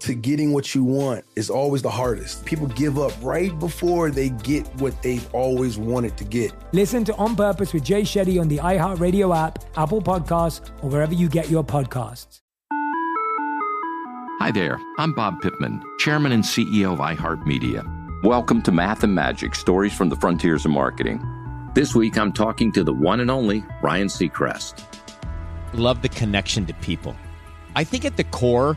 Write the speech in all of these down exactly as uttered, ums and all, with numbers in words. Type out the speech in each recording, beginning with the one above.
to getting what you want is always the hardest. People give up right before they get what they've always wanted to get. Listen to On Purpose with Jay Shetty on the iHeartRadio app, Apple Podcasts, or wherever you get your podcasts. Hi there, I'm Bob Pittman, Chairman and C E O of iHeartMedia. Welcome to Math and Magic, Stories from the Frontiers of Marketing. This week, I'm talking to the one and only Ryan Seacrest. Love the connection to people. I think at the core,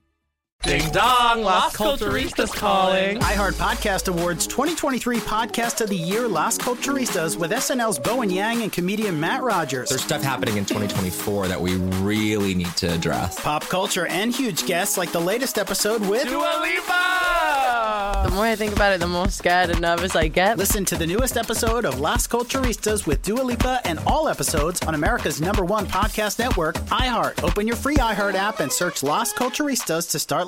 Ding dong, Las Culturistas calling. iHeart Podcast Awards twenty twenty-three Podcast of the Year, Las Culturistas, with S N L's Bowen Yang and comedian Matt Rogers. There's stuff happening in twenty twenty-four that we really need to address. Pop culture and huge guests like the latest episode with Dua Lipa. The more I think about it, the more scared and nervous I get. Listen to the newest episode of Las Culturistas with Dua Lipa and all episodes on America's number one podcast network, iHeart. Open your free iHeart app and search Las Culturistas to start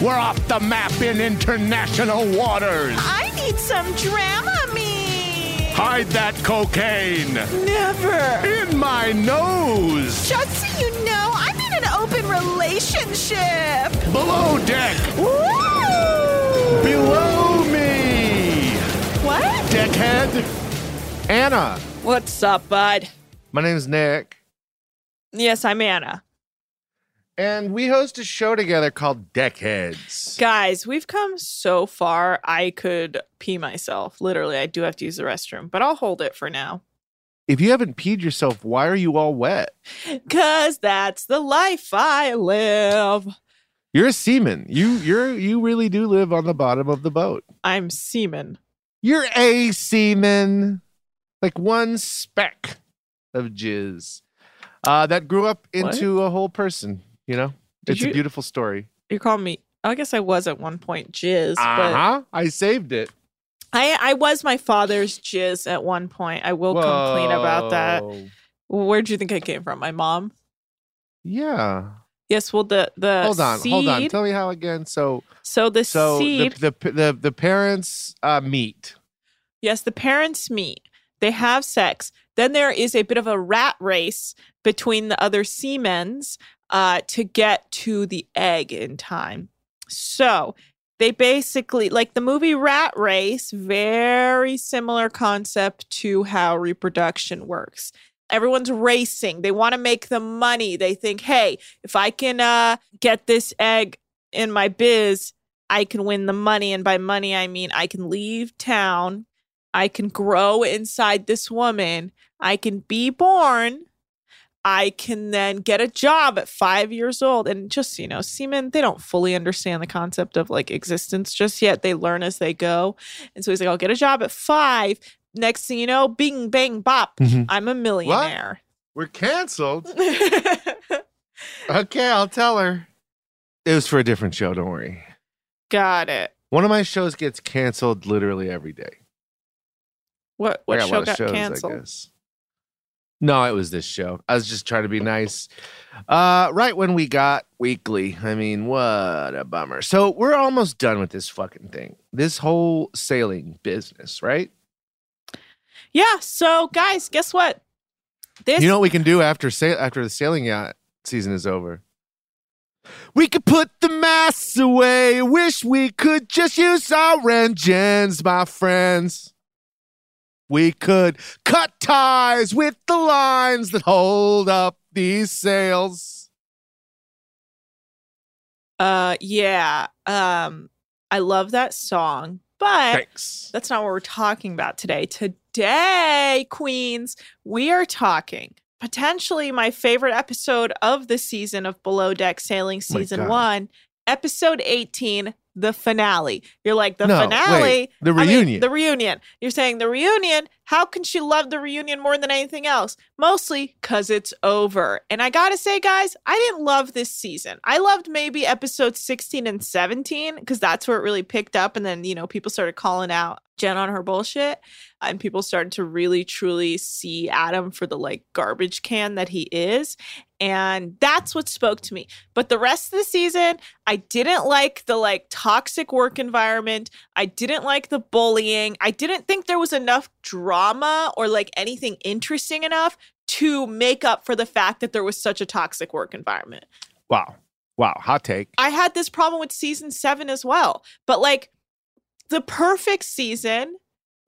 We're off the map in international waters. I need some Dramamine. Hide that cocaine. Never. In my nose. Just so you know, I'm in an open relationship. Below deck. Woo! Below me. What? Deckhead. Anna. What's up, bud? My name's Nick. Yes, I'm Anna. And we host a show together called Deckheads. Guys, we've come so far, I could pee myself. Literally, I do have to use the restroom, but I'll hold it for now. If you haven't peed yourself, why are you all wet? Because that's the life I live. You're a seaman. You you're you really do live on the bottom of the boat. I'm seaman. You're a seaman. Like one speck of jizz. Uh, that grew up into what? A whole person. You know, Did it's you, a beautiful story. You call me, I guess I was at one point jizz. Uh-huh. But I saved it. I, I was my father's jizz at one point. I will Whoa. complain about that. Where'd you think I came from? My mom? Yeah. Yes, well, the, the Hold on, seed, hold on. Tell me how again. So, so the so seed. The, the, the, the parents uh, meet. Yes, the parents meet. They have sex. Then there is a bit of a rat race between the other seamen's Uh, to get to the egg in time. So they basically, like the movie Rat Race, very similar concept to how reproduction works. Everyone's racing. They want to make the money. They think, hey, if I can uh, get this egg in my biz, I can win the money. And by money, I mean I can leave town. I can grow inside this woman. I can be born. I can then get a job at five years old. And just, you know, seamen, they don't fully understand the concept of like existence just yet. They learn as they go. And so he's like, I'll get a job at five. Next thing you know, bing, bang, bop. Mm-hmm. I'm a millionaire. What? We're canceled. Okay, I'll tell her. It was for a different show. Don't worry. Got it. One of my shows gets canceled literally every day. What, what I got show a lot got of shows, canceled? I guess. No, it was this show. I was just trying to be nice. Uh, right when we got weekly. I mean, what a bummer. So we're almost done with this fucking thing. This whole sailing business, right? Yeah. So, guys, guess what? This. You know what we can do after sa- after the sailing yacht season is over? We could put the masks away. Wish we could just use our engines, my friends. We could cut ties with the lines that hold up these sails. Uh, yeah. Um, I love that song, but Thanks. That's not what we're talking about today. Today, Queens, we are talking potentially my favorite episode of the season of Below Deck Sailing Season one, Episode eighteen, the finale. You're like, the no, finale? Wait, the reunion. I mean, the reunion. You're saying the reunion? How can she love the reunion more than anything else? Mostly because it's over. And I gotta say, guys, I didn't love this season. I loved maybe episodes sixteen and seventeen because that's where it really picked up. And then, you know, people started calling out Jen on her bullshit, and people started to really truly see Adam for the like garbage can that he is, and that's what spoke to me. But the rest of the season, I didn't like the like toxic work environment. I didn't like the bullying. I didn't think there was enough drama or like anything interesting enough to make up for the fact that there was such a toxic work environment. Wow. Wow. Hot take. I had this problem with season seven as well, but like the perfect season,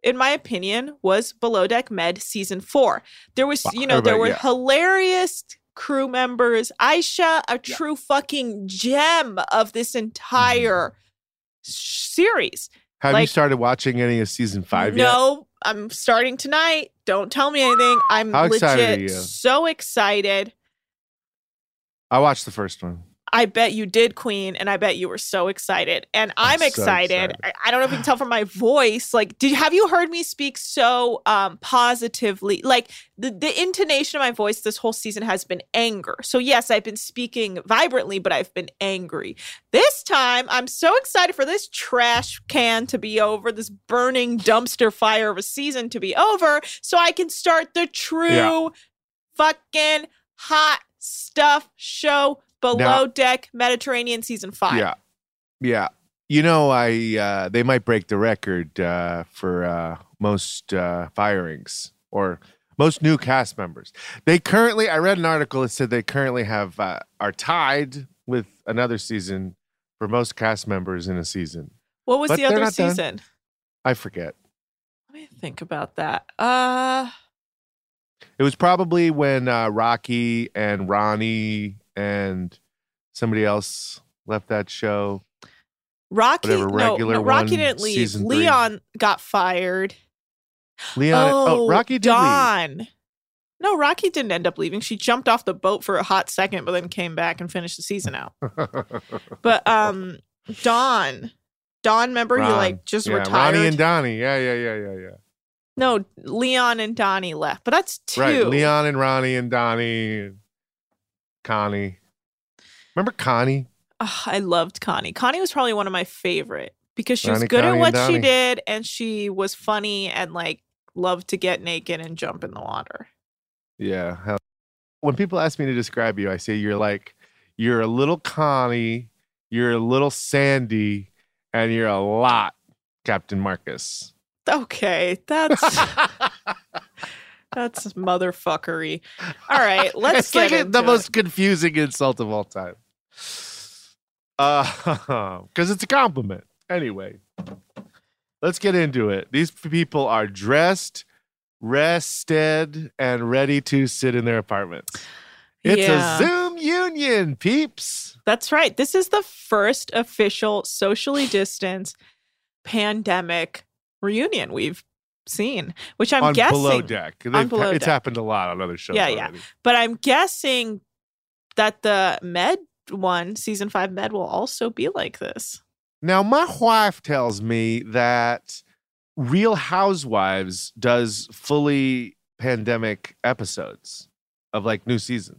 in my opinion, was Below Deck Med Season four. There was, wow, you know, there were yeah. hilarious crew members. Aisha, a yeah. true fucking gem of this entire mm-hmm. series. Have like, you started watching any of Season five no, yet? No, I'm starting tonight. Don't tell me anything. I'm How legit so excited. I watched the first one. I bet you did, Queen, and I bet you were so excited. And I'm, I'm so excited. excited. I, I don't know if you can tell from my voice. Like, did have you heard me speak so um, positively? Like, the, the intonation of my voice this whole season has been anger. So, yes, I've been speaking vibrantly, but I've been angry. This time, I'm so excited for this trash can to be over, this burning dumpster fire of a season to be over, so I can start the true yeah. fucking hot stuff show Below now, Deck Mediterranean Season five. Yeah. Yeah. You know, I uh, they might break the record uh, for uh, most uh, firings or most new cast members. They currently, I read an article that said they currently have, uh, are tied with another season for most cast members in a season. What was but the other season? Done. I forget. Let me think about that. Uh... It was probably when uh, Rocky and Ronnie and somebody else left that show. Rocky, Whatever, regular no, no, Rocky one, didn't leave. Leon three. got fired. Leon, oh, oh Rocky did Don. leave. No, Rocky didn't end up leaving. She jumped off the boat for a hot second, but then came back and finished the season out. But um, Don, Don, remember Ron. he like just yeah, retired. Ronnie and Donnie, yeah, yeah, yeah, yeah, yeah. No, Leon and Donnie left, but that's two. Right, Leon and Ronnie and Donnie. Connie. Remember Connie? Oh, I loved Connie. Connie was probably one of my favorite because she Ronnie, was good Connie at what she did, and she was funny and like loved to get naked and jump in the water. Yeah. Hell. When people ask me to describe you, I say you're like, you're a little Connie, you're a little Sandy, and you're a lot Captain Marcus. Okay. That's... That's motherfuckery. All right, let's it's get like into the it. most confusing insult of all time. Uh, because it's a compliment. Anyway, let's get into it. These people are dressed, rested, and ready to sit in their apartments. It's yeah. a Zoom union, peeps. That's right. This is the first official socially distanced pandemic reunion we've seen, which I'm on guessing Below Deck. On Below Deck. It's happened a lot on other shows. Yeah, already. yeah. But I'm guessing that the Med one, season five Med, will also be like this. Now, my wife tells me that Real Housewives does fully pandemic episodes of like new seasons.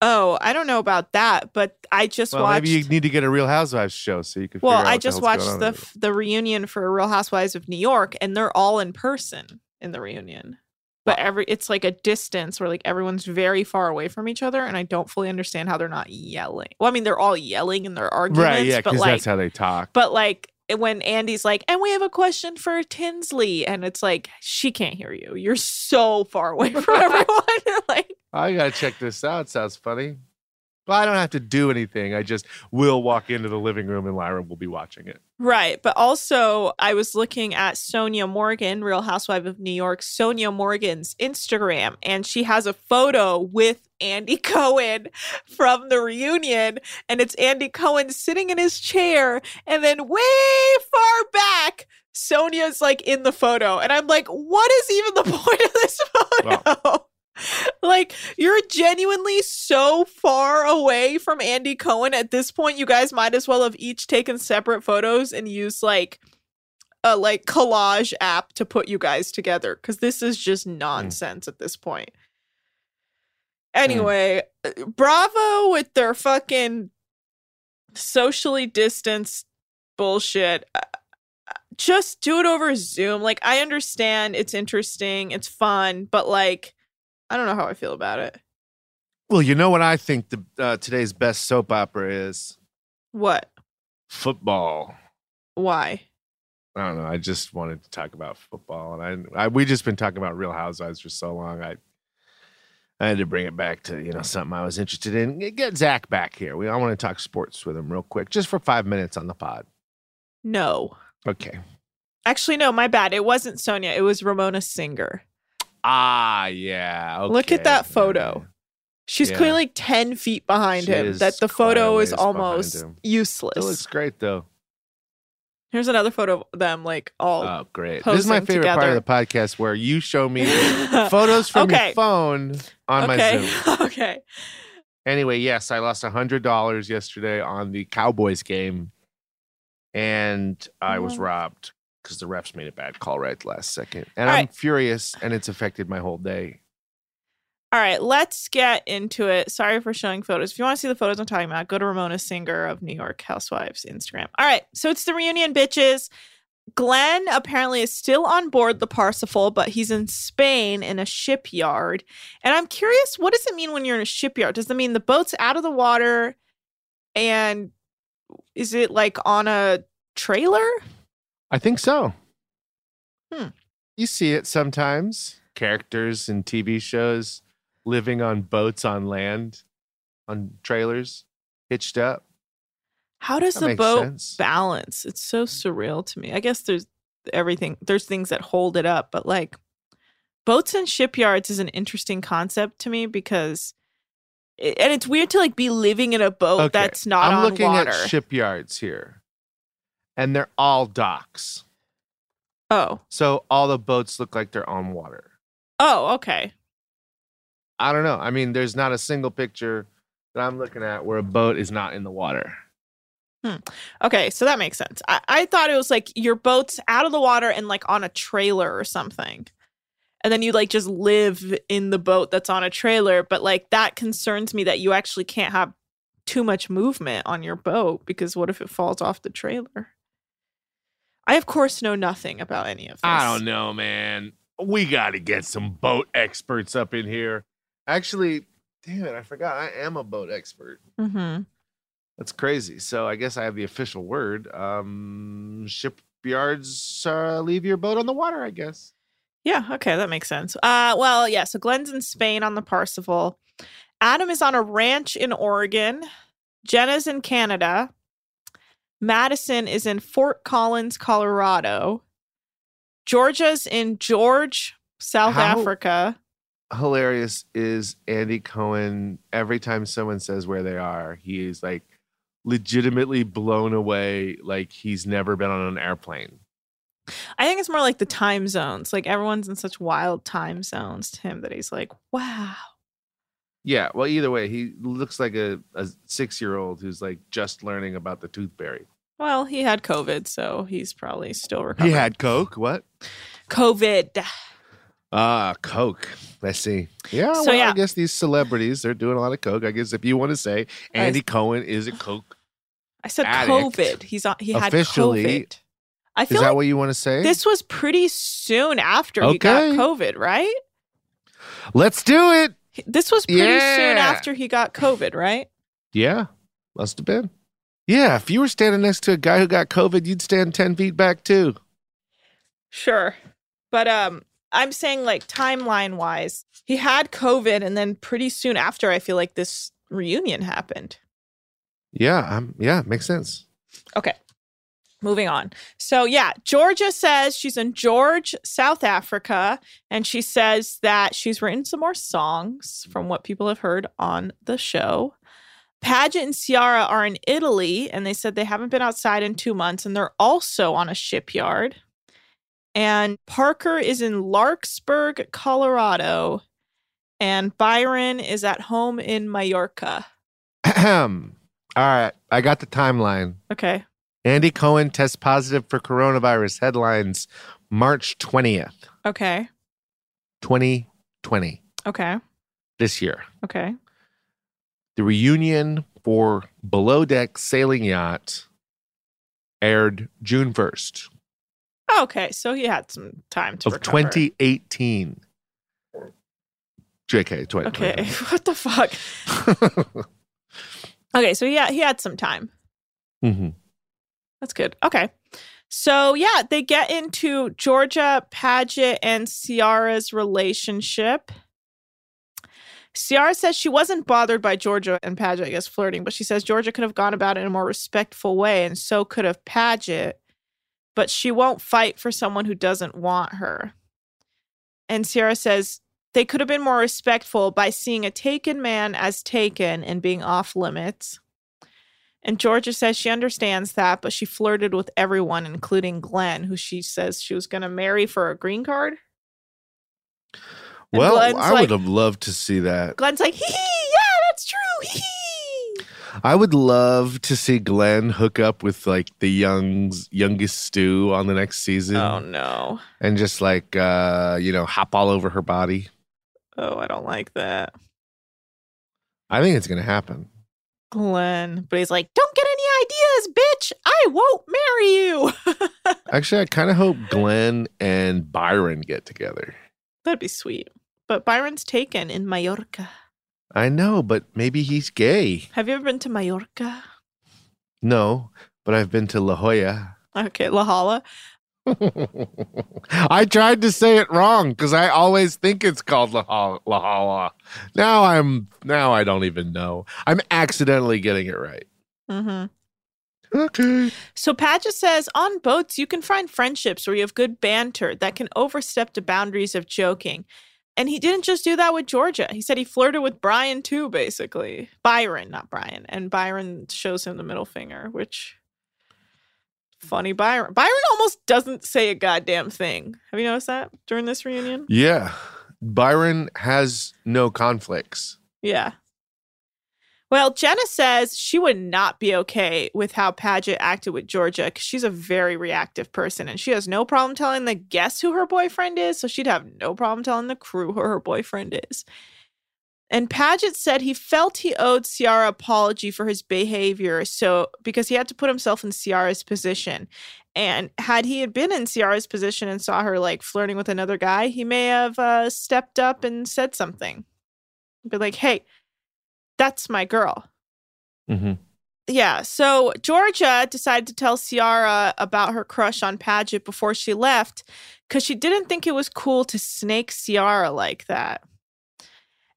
Oh, I don't know about that, but I just well, watched. Maybe you need to get a Real Housewives show so you can. Well, I just the watched the f- the reunion for Real Housewives of New York, and they're all in person in the reunion. But wow. every it's like a distance where like everyone's very far away from each other, and I don't fully understand how they're not yelling. Well, I mean, they're all yelling in their arguments, right? Yeah, because like, that's how they talk. But like when Andy's like, "And we have a question for Tinsley," and it's like she can't hear you. You're so far away from everyone. Like. I gotta check this out. Sounds funny. Well, I don't have to do anything. I just will walk into the living room and Lyra will be watching it. Right. But also, I was looking at Sonia Morgan, Real Housewife of New York, Sonia Morgan's Instagram, and she has a photo with Andy Cohen from the reunion. And it's Andy Cohen sitting in his chair, and then way far back, Sonia's like in the photo. And I'm like, what is even the point of this photo? Well, like, you're genuinely so far away from Andy Cohen. At this point, you guys might as well have each taken separate photos and used, like, a, like, collage app to put you guys together. Because this is just nonsense mm. at this point. Anyway, mm. bravo with their fucking socially distanced bullshit. Just do it over Zoom. Like, I understand it's interesting, it's fun, but, like, I don't know how I feel about it. Well, you know what I think the uh, today's best soap opera is? What? Football. Why? I don't know. I just wanted to talk about football, and I, I we just been talking about Real Housewives for so long. I I had to bring it back to you know something I was interested in. Get Zach back here. We I want to talk sports with him real quick, just for five minutes on the pod. No. Okay. Actually, no. My bad. It wasn't Sonia. It was Ramona Singer. Ah, yeah. Okay. Look at that photo. She's yeah. clearly ten feet behind she him. That the photo is almost useless. It looks great, though. Here's another photo of them, like, all Oh, great. This is my favorite together. part of the podcast, where you show me photos from okay. your phone on okay. my Zoom. Okay. Anyway, yes, I lost one hundred dollars yesterday on the Cowboys game, and I oh. was robbed. Because the refs made a bad call right last second. And All I'm right. furious, and it's affected my whole day. All right, let's get into it. Sorry for showing photos. If you want to see the photos I'm talking about, go to Ramona Singer of New York Housewives Instagram. All right, so it's the reunion, bitches. Glenn apparently is still on board the Parsifal, but he's in Spain in a shipyard. And I'm curious, what does it mean when you're in a shipyard? Does it mean the boat's out of the water, and is it like on a trailer? I think so. Hmm. You see it sometimes. Characters in T V shows living on boats on land, on trailers, hitched up. How does the boat balance? It's so surreal to me. I guess there's everything. There's things that hold it up. But like boats and shipyards is an interesting concept to me because... It, and it's weird to like be living in a boat okay. that's not I'm on water. I'm looking at shipyards here. And they're all docks. Oh. So all the boats look like they're on water. Oh, okay. I don't know. I mean, there's not a single picture that I'm looking at where a boat is not in the water. Hmm. Okay, so that makes sense. I-, I thought it was like your boat's out of the water and like on a trailer or something. And then you like just live in the boat that's on a trailer. But like that concerns me that you actually can't have too much movement on your boat because what if it falls off the trailer? I, of course, know nothing about any of this. I don't know, man. We got to get some boat experts up in here. Actually, damn it, I forgot. I am a boat expert. Mm-hmm. That's crazy. So I guess I have the official word. Um, shipyards uh, leave your boat on the water, I guess. Yeah, okay, that makes sense. Uh, well, yeah, so Glenn's in Spain on the Parsifal. Adam is on a ranch in Oregon. Jenna's in Canada. Madison is in Fort Collins, Colorado. Georgia's in George, South How Africa. Hilarious is Andy Cohen. Every time someone says where they are, he is like legitimately blown away, like he's never been on an airplane. I think it's more like the time zones. Like everyone's in such wild time zones to him that he's like, wow. Yeah, well, either way, he looks like a, a six-year-old who's, like, just learning about the tooth fairy. Well, he had COVID, so he's probably still recovering. He had Coke? What? COVID. Ah, Coke. Let's see. Yeah, so, well, yeah. I guess these celebrities, they're doing a lot of Coke. I guess if you want to say Andy I, Cohen is a Coke I said addict, COVID. He's on, He had officially, COVID. I feel is that like what you want to say? This was pretty soon after okay. he got COVID, right? Let's do it. This was pretty yeah. soon after he got COVID, right? Yeah, must have been. Yeah, if you were standing next to a guy who got COVID, you'd stand ten feet back too. Sure. But um, I'm saying like timeline wise, he had COVID and then pretty soon after, I feel like this reunion happened. Yeah. Um, yeah. Makes sense. Okay. Moving on. So, yeah, Georgia says she's in George, South Africa, and she says that she's written some more songs from what people have heard on the show. Padgett and Ciara are in Italy, and they said they haven't been outside in two months, and they're also on a shipyard. And Parker is in Larkspur, Colorado, and Byron is at home in Mallorca. Ahem. All right, I got the timeline. Okay. Andy Cohen tests positive for coronavirus. Headlines, March twentieth. Okay. twenty twenty. Okay. This year. Okay. The reunion for Below Deck Sailing Yacht aired June first. Okay, so he had some time to recover. Of twenty eighteen. J K. twenty. Okay, what the fuck? Okay, so yeah, he had some time. Mm-hmm. That's good. Okay. So, yeah, they get into Georgia, Padgett, and Ciara's relationship. Ciara says she wasn't bothered by Georgia and Padgett, I guess, flirting, but she says Georgia could have gone about it in a more respectful way, and so could have Padgett, but she won't fight for someone who doesn't want her. And Ciara says they could have been more respectful by seeing a taken man as taken and being off limits. And Georgia says she understands that, but she flirted with everyone, including Glenn, who she says she was going to marry for a green card. And well, Glenn's I like, would have loved to see that. Glenn's like, hee hee, yeah, that's true, hee hee. I would love to see Glenn hook up with, like, the youngs, youngest Stew on the next season. Oh, no. And just, like, uh, you know, hop all over her body. Oh, I don't like that. I think it's going to happen. Glenn, but he's like, don't get any ideas, bitch. I won't marry you. Actually, I kind of hope Glenn and Byron get together. That'd be sweet. But Byron's taken in Mallorca. I know, but maybe he's gay. Have you ever been to Mallorca? No, but I've been to La Jolla. Okay, La Jolla. I tried to say it wrong because I always think it's called La Jolla. Now I'm now I don't even know. I'm accidentally getting it right. Mm-hmm. Okay. So Padgett says on boats you can find friendships where you have good banter that can overstep the boundaries of joking. And he didn't just do that with Georgia. He said he flirted with Brian too, basically. Byron, not Brian. And Byron shows him the middle finger, which. Funny Byron. Byron almost doesn't say a goddamn thing. Have you noticed that during this reunion? Yeah. Byron has no conflicts. Yeah. Well, Jenna says she would not be okay with how Padgett acted with Georgia because she's a very reactive person and she has no problem telling the guests who her boyfriend is, so she'd have no problem telling the crew who her boyfriend is. And Padgett said he felt he owed Ciara an apology for his behavior so because he had to put himself in Ciara's position. And had he had been in Ciara's position and saw her, like, flirting with another guy, he may have uh, stepped up and said something. Be like, hey, that's my girl. Mm-hmm. Yeah, so Georgia decided to tell Ciara about her crush on Padgett before she left because she didn't think it was cool to snake Ciara like that.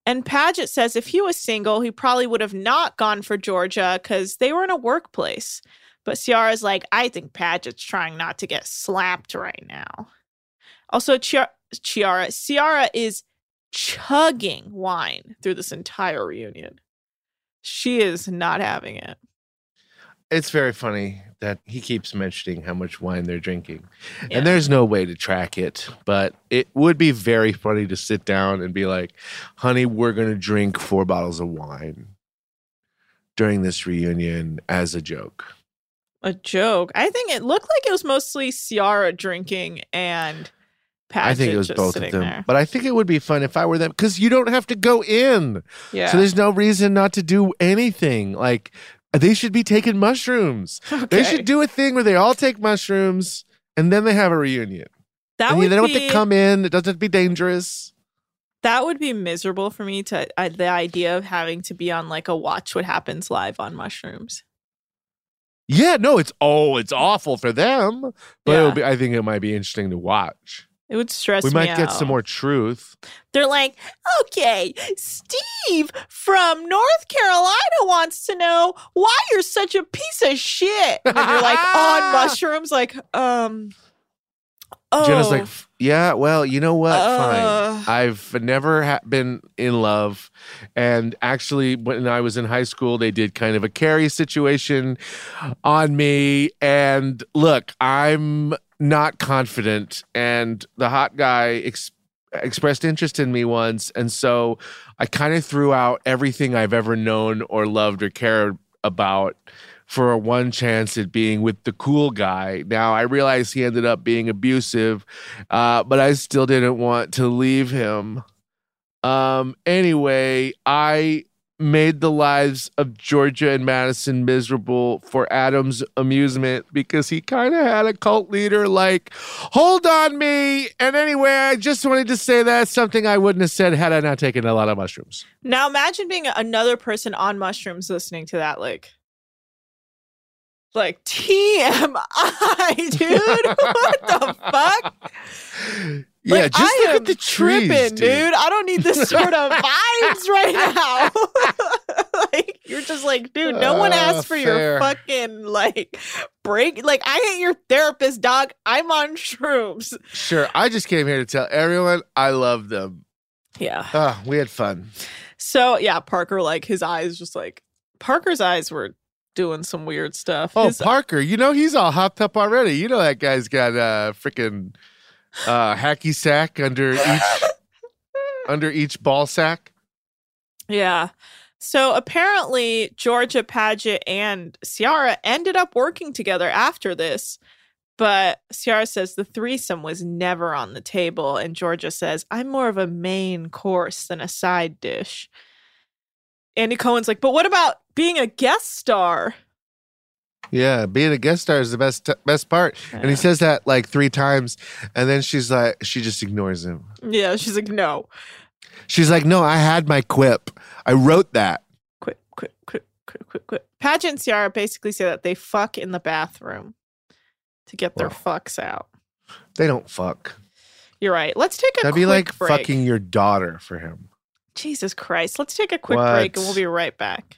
And Padgett says if he was single, he probably would have not gone for Georgia because they were in a workplace. But Ciara's like, I think Padgett's trying not to get slapped right now. Also, Ciara, Ciara, Ciara is chugging wine through this entire reunion. She is not having it. It's very funny that he keeps mentioning how much wine they're drinking. Yeah. And there's no way to track it, but it would be very funny to sit down and be like, honey, we're going to drink four bottles of wine during this reunion as a joke. A joke? I think it looked like it was mostly Ciara drinking and Padgett. I think it was both of them. There. But I think it would be fun if I were them because you don't have to go in. Yeah. So there's no reason not to do anything. Like, they should be taking mushrooms. Okay. They should do a thing where they all take mushrooms and then they have a reunion. That would they don't be, have to come in. It doesn't have to be dangerous. That would be miserable for me to uh, the idea of having to be on like a Watch What Happens Live on mushrooms. Yeah, no, it's oh, it's awful for them. But yeah. It'll be, I think it might be interesting to watch. It would stress me out. We might get some more truth. They're like, okay, Steve from North Carolina wants to know why you're such a piece of shit. And you're like on mushrooms, like, um, oh. Jenna's like, yeah, well, you know what? Uh, Fine. I've never ha- been in love. And actually, when I was in high school, they did kind of a Carrie situation on me. And look, I'm... not confident, and the hot guy ex- expressed interest in me once, and so I kind of threw out everything I've ever known or loved or cared about for a one chance at being with the cool guy. Now, I realize he ended up being abusive, uh, but I still didn't want to leave him. Um, anyway, I made the lives of Georgia and Madison miserable for Adam's amusement because he kind of had a cult leader like, hold on me. And anyway, I just wanted to say that's something I wouldn't have said had I not taken a lot of mushrooms. Now imagine being another person on mushrooms listening to that, like, like T M I, dude. What the fuck? Yeah, like, just I look at the trees, tripping, dude. dude. I don't need this sort of vibes right now. Like, you're just like, dude, no uh, one asked for fair. your fucking, like, break. Like, I ain't your therapist, dog. I'm on shrooms. Sure. I just came here to tell everyone I love them. Yeah. Oh, we had fun. So, yeah, Parker, like, his eyes just, like, Parker's eyes were doing some weird stuff. Oh, his, Parker, you know, he's all hopped up already. You know that guy's got uh, freaking... Uh, hacky sack under each under each ball sack. Yeah. So apparently Georgia, Padgett, and Ciara ended up working together after this. But Ciara says the threesome was never on the table. And Georgia says, I'm more of a main course than a side dish. Andy Cohen's like, but what about being a guest star? Yeah, being a guest star is the best t- best part. Yeah. And he says that like three times. And then she's like, she just ignores him. Yeah, she's like, no. She's like, no, I had my quip. I wrote that. Quip, quip, quip, quip, quip, quip. Padgett and Ciara basically say that they fuck in the bathroom to get their well, fucks out. They don't fuck. You're right. Let's take a That'd quick break. That'd be like break. fucking your daughter for him. Jesus Christ. Let's take a quick what? break and we'll be right back.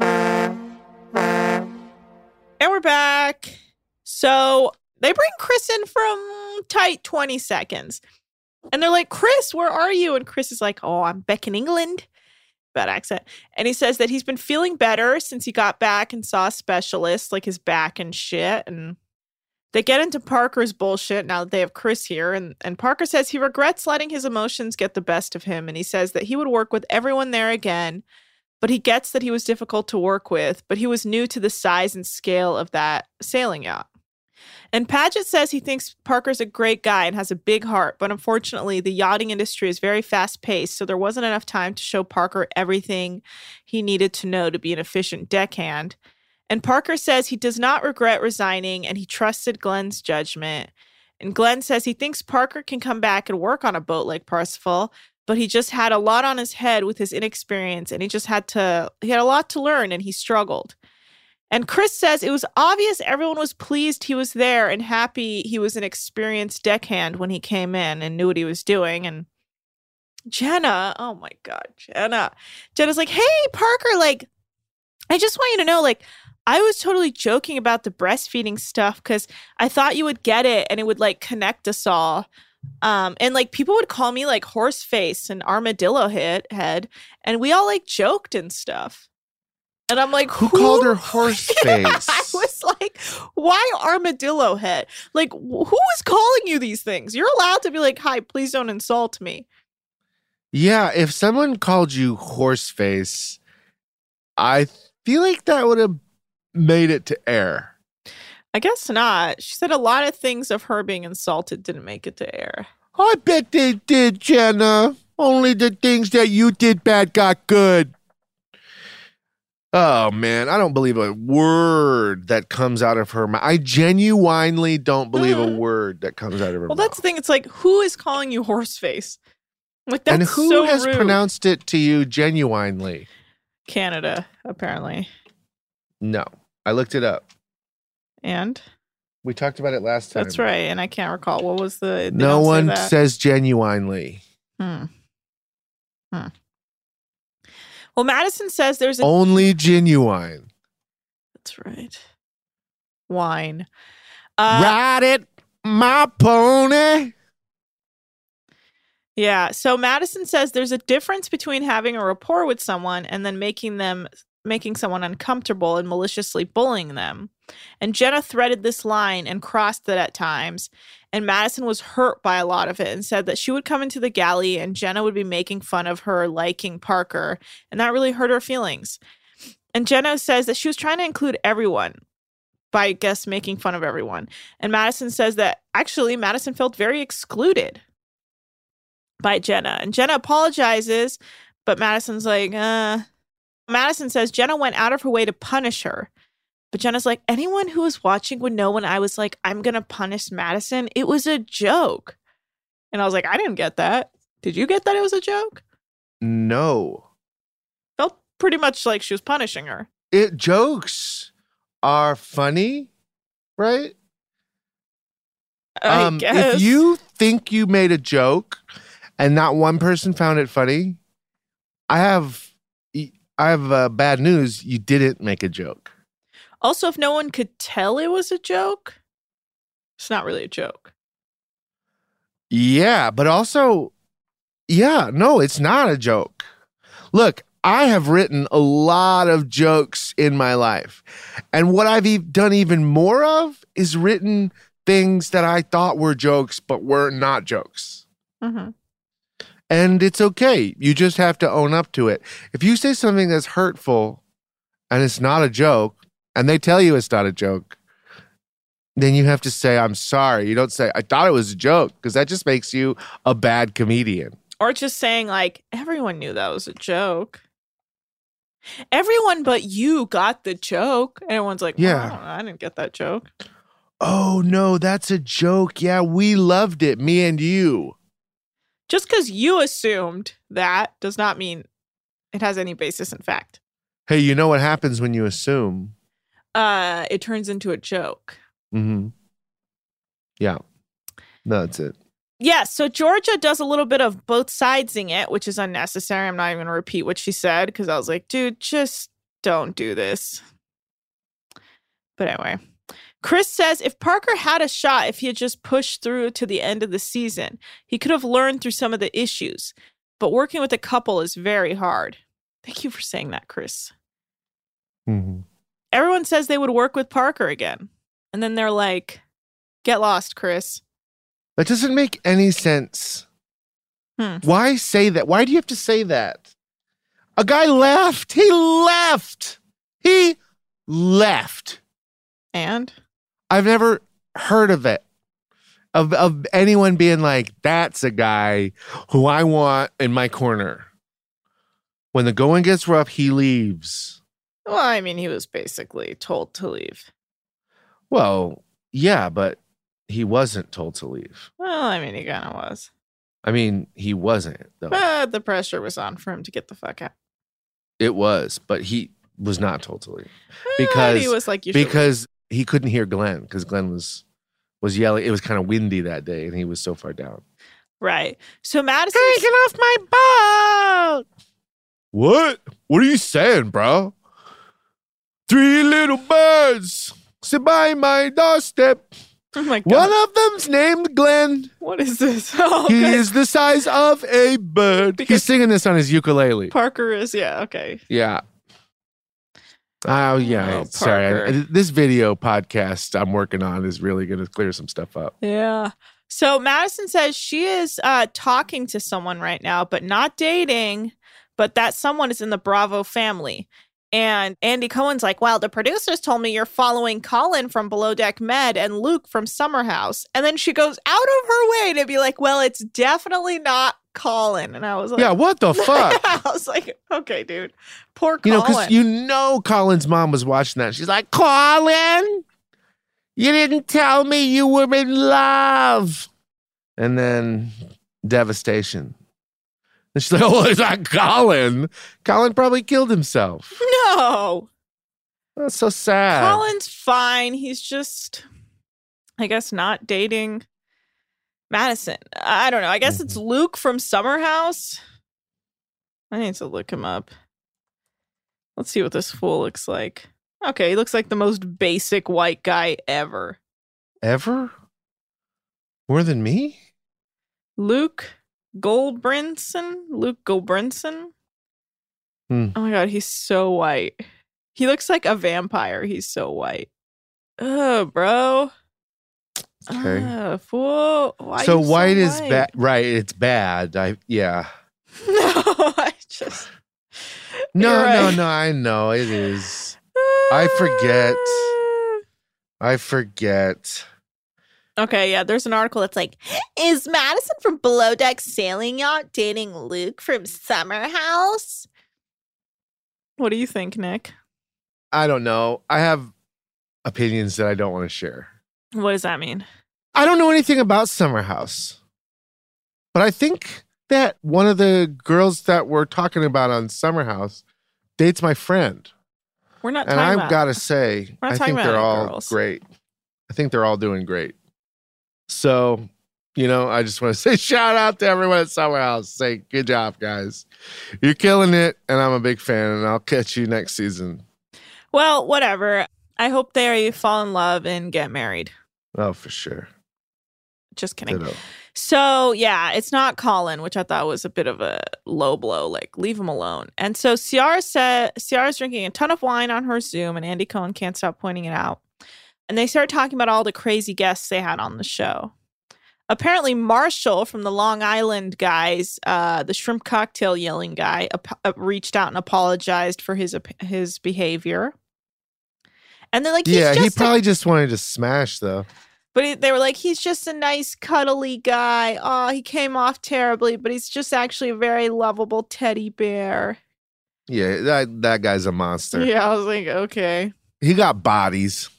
And we're back. So they bring Chris in from tight twenty seconds. And they're like, Chris, where are you? And Chris is like, oh, I'm back in England. Bad accent. And he says that he's been feeling better since he got back and saw a specialist, like his back and shit. And they get into Parker's bullshit now that they have Chris here. And, and Parker says he regrets letting his emotions get the best of him. And he says that he would work with everyone there again. But he gets that he was difficult to work with. But he was new to the size and scale of that sailing yacht. And Padgett says he thinks Parker's a great guy and has a big heart, but unfortunately, the yachting industry is very fast-paced, so there wasn't enough time to show Parker everything he needed to know to be an efficient deckhand. And Parker says he does not regret resigning, and he trusted Glenn's judgment. And Glenn says he thinks Parker can come back and work on a boat like Parsifal, but he just had a lot on his head with his inexperience, and he just had to, he had a lot to learn, and he struggled. And Chris says it was obvious everyone was pleased he was there and happy he was an experienced deckhand when he came in and knew what he was doing. And Jenna, oh my God, Jenna. Jenna's like, hey, Parker, like, I just want you to know, like, I was totally joking about the breastfeeding stuff because I thought you would get it and it would, like, connect us all. Um, and, like, people would call me, like, horse face and armadillo head, head. And we all, like, joked and stuff. And I'm like, who, who called her horse face? I was like, why armadillo head? Like, who was calling you these things? You're allowed to be like, hi, please don't insult me. Yeah, if someone called you horse face, I feel like that would have made it to air. I guess not. She said a lot of things of her being insulted didn't make it to air. I bet they did, Jenna. Only the things that you did bad got good. Oh, man, I don't believe a word that comes out of her mouth. I genuinely don't believe a word that comes out of her well, mouth. Well, that's the thing. It's like, who is calling you horseface? Like, that's so rude. And who so has rude. pronounced it to you genuinely? Canada, apparently. No. I looked it up. And? We talked about it last time. That's right, and I can't recall. What was the... No one say says genuinely. Hmm. Hmm. Well, Madison says there's a... Only genuine. That's right. Wine. Uh, Ride it, my pony. Yeah. So Madison says there's a difference between having a rapport with someone and then making them making someone uncomfortable and maliciously bullying them. And Jenna threaded this line and crossed it at times. And Madison was hurt by a lot of it and said that she would come into the galley and Jenna would be making fun of her liking Parker. And that really hurt her feelings. And Jenna says that she was trying to include everyone by, I guess, making fun of everyone. And Madison says that actually Madison felt very excluded by Jenna. And Jenna apologizes, but Madison's like, uh... Madison says Jenna went out of her way to punish her. But Jenna's like, anyone who was watching would know when I was like, I'm going to punish Madison. It was a joke. And I was like, I didn't get that. Did you get that it was a joke? No. Felt pretty much like she was punishing her. It jokes are funny, right? I um, guess. If you think you made a joke and not one person found it funny, I have... I have uh, bad news. You didn't make a joke. Also, if no one could tell it was a joke, it's not really a joke. Yeah, but also, yeah, no, it's not a joke. Look, I have written a lot of jokes in my life. And what I've e- done even more of is written things that I thought were jokes but were not jokes. Mm-hmm. And it's okay. You just have to own up to it. If you say something that's hurtful and it's not a joke, and they tell you it's not a joke, then you have to say, I'm sorry. You don't say, I thought it was a joke, because that just makes you a bad comedian. Or just saying, like, everyone knew that was a joke. Everyone but you got the joke. And everyone's like, yeah, well, I didn't get that joke. Oh, no, that's a joke. Yeah, we loved it, me and you. Just because you assumed that does not mean it has any basis in fact. Hey, you know what happens when you assume? uh, it turns into a joke. Mm-hmm. Yeah. No, that's it. Yeah, so Georgia does a little bit of both sidesing it, which is unnecessary. I'm not even going to repeat what she said because I was like, dude, just don't do this. But anyway, Chris says if Parker had a shot, if he had just pushed through to the end of the season, he could have learned through some of the issues. But working with a couple is very hard. Thank you for saying that, Chris. Mm-hmm. Everyone says they would work with Parker again. And then they're like, get lost, Chris. That doesn't make any sense. Hmm. Why say that? Why do you have to say that? A guy left. He left. He left. And? I've never heard of it. Of, of anyone being like, that's a guy who I want in my corner. When the going gets rough, he leaves. Well, I mean, he was basically told to leave. Well, yeah, but he wasn't told to leave. Well, I mean, he kind of was. I mean, he wasn't, though. But the pressure was on for him to get the fuck out. It was, but he was not told to leave. Because, he, was like, because he couldn't hear Glenn, because Glenn was, was yelling. It was kind of windy that day, and he was so far down. Right. So Madison... Hey, get off my boat! What? What are you saying, bro? Three little birds sit by my doorstep. Oh my God. One of them's named Glenn. What is this? Oh, he is the size of a bird. Because he's singing this on his ukulele. Parker is, yeah, okay. Yeah. Oh, yeah. Oh, sorry. I, this video podcast I'm working on is really going to clear some stuff up. Yeah. So Madison says she is uh, talking to someone right now, but not dating, but that someone is in the Bravo family. And Andy Cohen's like, well, the producers told me you're following Colin from Below Deck Med and Luke from Summer House. And then she goes out of her way to be like, well, it's definitely not Colin. And I was like, yeah, what the fuck? I was like, okay, dude, poor Colin. You know, because you know Colin's mom was watching that. She's like, Colin, you didn't tell me you were in love. And then devastation. And she's like, oh, it's not Colin. Colin probably killed himself. No. That's so sad. Colin's fine. He's just, I guess, not dating Madison. I don't know. I guess mm-hmm. it's Luke from Summer House. I need to look him up. Let's see what this fool looks like. Okay, he looks like the most basic white guy ever. Ever? More than me? Luke... Goldbrinson? Luke Goldbrinson? Hmm. Oh my God, he's so white. He looks like a vampire. He's so white. Oh, bro. Okay. Uh, fool. Why so white so is bad. Right, it's bad. I Yeah. No, I just... No, right. no, no, I know. It is. I forget. I forget. Okay, yeah, there's an article that's like, is Madison from Below Deck Sailing Yacht dating Luke from Summer House? What do you think, Nick? I don't know. I have opinions that I don't want to share. What does that mean? I don't know anything about Summer House. But I think that one of the girls that we're talking about on Summer House dates my friend. We're not talking about And I've got to say, I think they're all girls. Great. I think they're all doing great. So, you know, I just want to say shout out to everyone at Summer House. Say, good job, guys. You're killing it, and I'm a big fan, and I'll catch you next season. Well, whatever. I hope they fall in love and get married. Oh, for sure. Just kidding. Ditto. So, yeah, it's not Colin, which I thought was a bit of a low blow. Like, leave him alone. And so Ciara said, Ciara's drinking a ton of wine on her Zoom, and Andy Cohen can't stop pointing it out. And they started talking about all the crazy guests they had on the show. Apparently, Marshall from the Long Island guys, uh, the shrimp cocktail yelling guy, ap- reached out and apologized for his ap- his behavior. And they're like, he's yeah, just he probably a- just wanted to smash though. But he, they were like, he's just a nice, cuddly guy. Oh, he came off terribly, but he's just actually a very lovable teddy bear. Yeah, that that guy's a monster. Yeah, I was like, okay, he got bodies.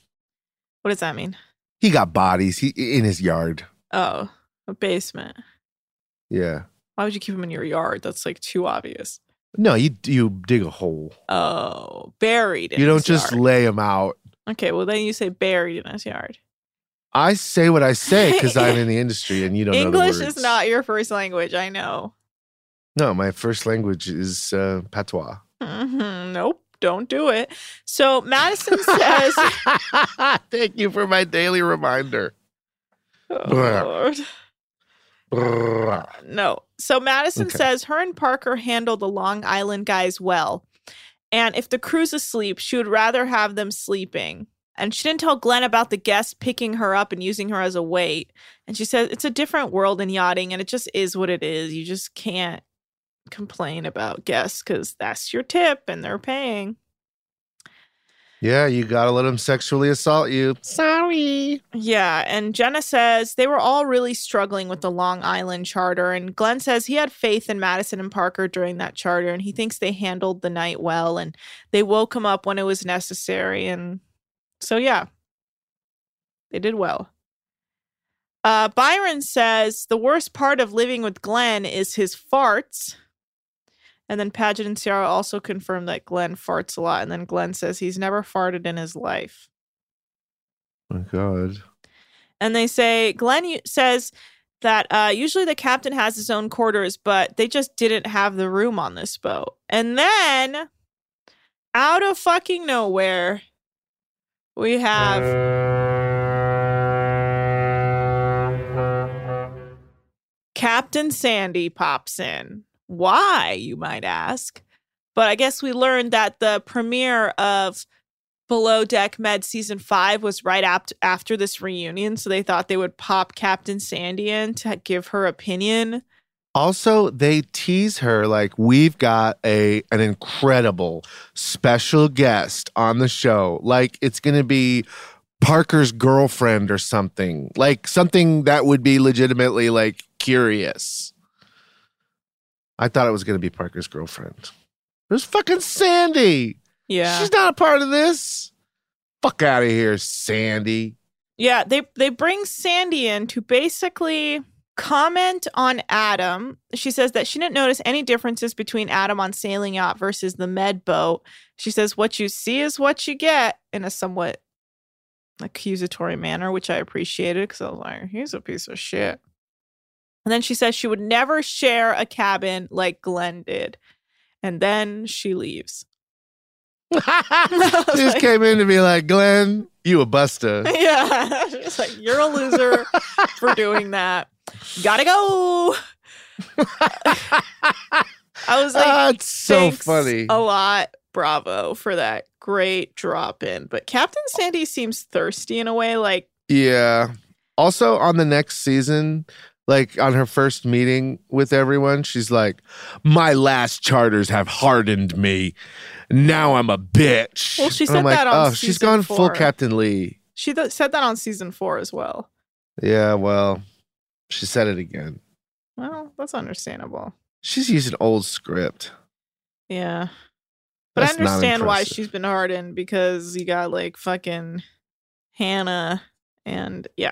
What does that mean? He got bodies he, in his yard. Oh, a basement. Yeah. Why would you keep him in your yard? That's like too obvious. No, you you dig a hole. Oh, buried in his yard. You don't just lay him out. Okay, well, then you say buried in his yard. I say what I say because I'm in the industry and you don't English know the words. English is not your first language, I know. No, my first language is uh, patois. Mm-hmm. Nope, don't do it. So Madison says... Thank you for my daily reminder. Oh, Lord. Uh, no. So Madison okay. says her and Parker handle the Long Island guys well. And if the crew's asleep, she would rather have them sleeping. And she didn't tell Glenn about the guests picking her up and using her as a weight. And she says it's a different world in yachting, and it just is what it is. You just can't complain about guests because that's your tip and they're paying. Yeah, you gotta let them sexually assault you. Sorry. Yeah, and Jenna says they were all really struggling with the Long Island charter, and Glenn says he had faith in Madison and Parker during that charter, and he thinks they handled the night well, and they woke him up when it was necessary, and so, yeah, they did well. Uh, Byron says the worst part of living with Glenn is his farts. And then Padgett and Ciara also confirmed that Glenn farts a lot. And then Glenn says he's never farted in his life. My God. And they say, Glenn says that uh, usually the captain has his own quarters, but they just didn't have the room on this boat. And then, out of fucking nowhere, we have... Captain Sandy pops in. Why, you might ask. But I guess we learned that the premiere of Below Deck Med Season five was right ap- after this reunion, so they thought they would pop Captain Sandy in to give her opinion. Also, they tease her like, we've got a an incredible special guest on the show. Like, it's going to be Parker's girlfriend or something. Like, something that would be legitimately, like, curious. I thought it was going to be Parker's girlfriend. There's fucking Sandy. Yeah. She's not a part of this. Fuck out of here, Sandy. Yeah, they, they bring Sandy in to basically comment on Adam. She says that she didn't notice any differences between Adam on sailing yacht versus the med boat. She says what you see is what you get in a somewhat accusatory manner, which I appreciated because I was like, he's a piece of shit. And then she says she would never share a cabin like Glenn did. And then she leaves. She just like, came in to be like, Glenn, you a buster. Yeah. She's like, you're a loser for doing that. Gotta go. I was like, oh, it's so funny. A lot. Bravo for that great drop in. But Captain Sandy seems thirsty in a way. Like, yeah. Also, on the next season... Like, on her first meeting with everyone, she's like, my last charters have hardened me. Now I'm a bitch. Well, she said like, that on oh, season she's gone four. Full Captain Lee. She th- said that on season four as well. Yeah, well, she said it again. Well, that's understandable. She's using old script. Yeah. But that's I understand why she's been hardened, because you got, like, fucking Hannah and, yeah.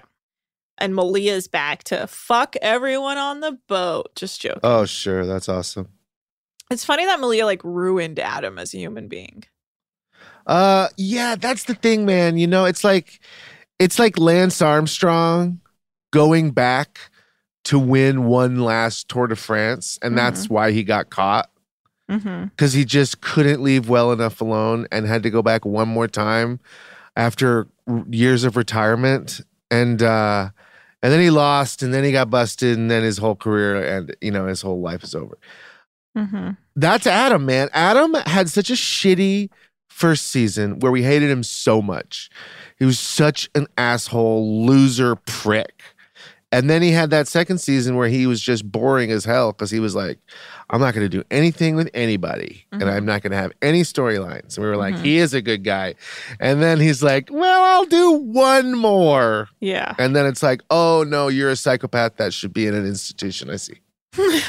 And Malia's back to fuck everyone on the boat. Just joking. Oh, sure. That's awesome. It's funny that Malia, like, ruined Adam as a human being. Uh, yeah, that's the thing, man. You know, it's like, it's like Lance Armstrong going back to win one last Tour de France. And mm-hmm. that's why he got caught. Because mm-hmm. he just couldn't leave well enough alone and had to go back one more time after years of retirement. And, uh... And then he lost, and then he got busted, and then his whole career and, you know, his whole life is over. Mm-hmm. That's Adam, man. Adam had such a shitty first season where we hated him so much. He was such an asshole, loser prick. And then he had that second season where he was just boring as hell because he was like, I'm not going to do anything with anybody, mm-hmm. and I'm not going to have any storylines. And we were mm-hmm. like, he is a good guy. And then he's like, well, I'll do one more. Yeah. And then it's like, oh, no, you're a psychopath. That should be in an institution. I see. All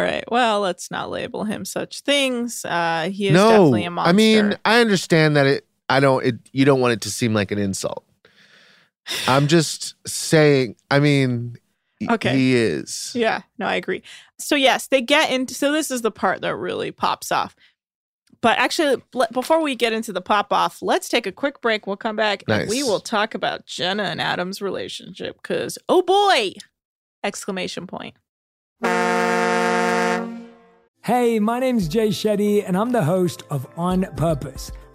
right. Well, let's not label him such things. Uh, he is no, definitely a monster. I mean, I understand that it. I don't. It, you don't want it to seem like an insult. I'm just saying, I mean, okay. He is. Yeah, no, I agree. So yes, they get into, so this is the part that really pops off. But actually, before we get into the pop-off, let's take a quick break. We'll come back, nice. And we will talk about Jenna and Adam's relationship, because, oh boy, exclamation point. Hey, my name's Jay Shetty, and I'm the host of On Purpose.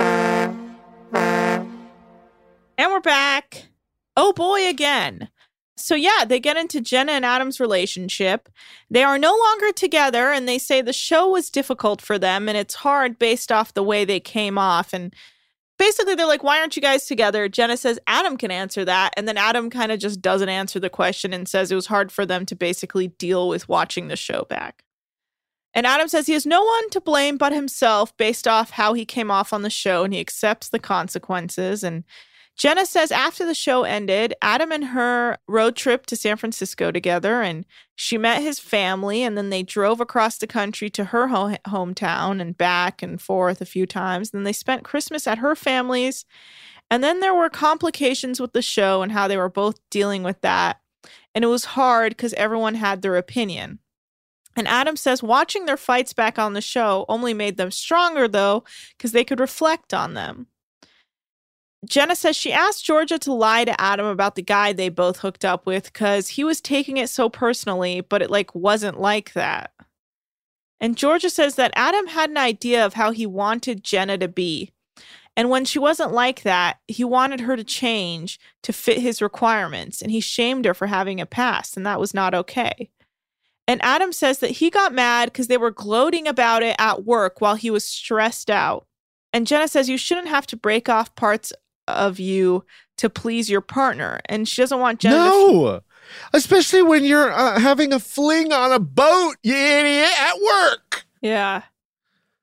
And we're back. Oh boy, again. So yeah, they get into Jenna and Adam's relationship. They are no longer together, and they say the show was difficult for them, and it's hard based off the way they came off. And basically, they're like, why aren't you guys together? Jenna says Adam can answer that. And then Adam kind of just doesn't answer the question and says it was hard for them to basically deal with watching the show back. And Adam says he has no one to blame but himself based off how he came off on the show, and he accepts the consequences. And Jenna says after the show ended, Adam and her road trip to San Francisco together, and she met his family, and then they drove across the country to her ho- hometown and back and forth a few times. Then they spent Christmas at her family's, and then there were complications with the show and how they were both dealing with that. And it was hard because everyone had their opinion. And Adam says watching their fights back on the show only made them stronger, though, because they could reflect on them. Jenna says she asked Georgia to lie to Adam about the guy they both hooked up with because he was taking it so personally, but it like wasn't like that. And Georgia says that Adam had an idea of how he wanted Jenna to be. And when she wasn't like that, he wanted her to change to fit his requirements, and he shamed her for having a past, and that was not okay. And Adam says that he got mad because they were gloating about it at work while he was stressed out. And Jenna says you shouldn't have to break off parts of you to please your partner, and she doesn't want Jenna. No, f- especially when you're uh, having a fling on a boat, you idiot, at work. Yeah,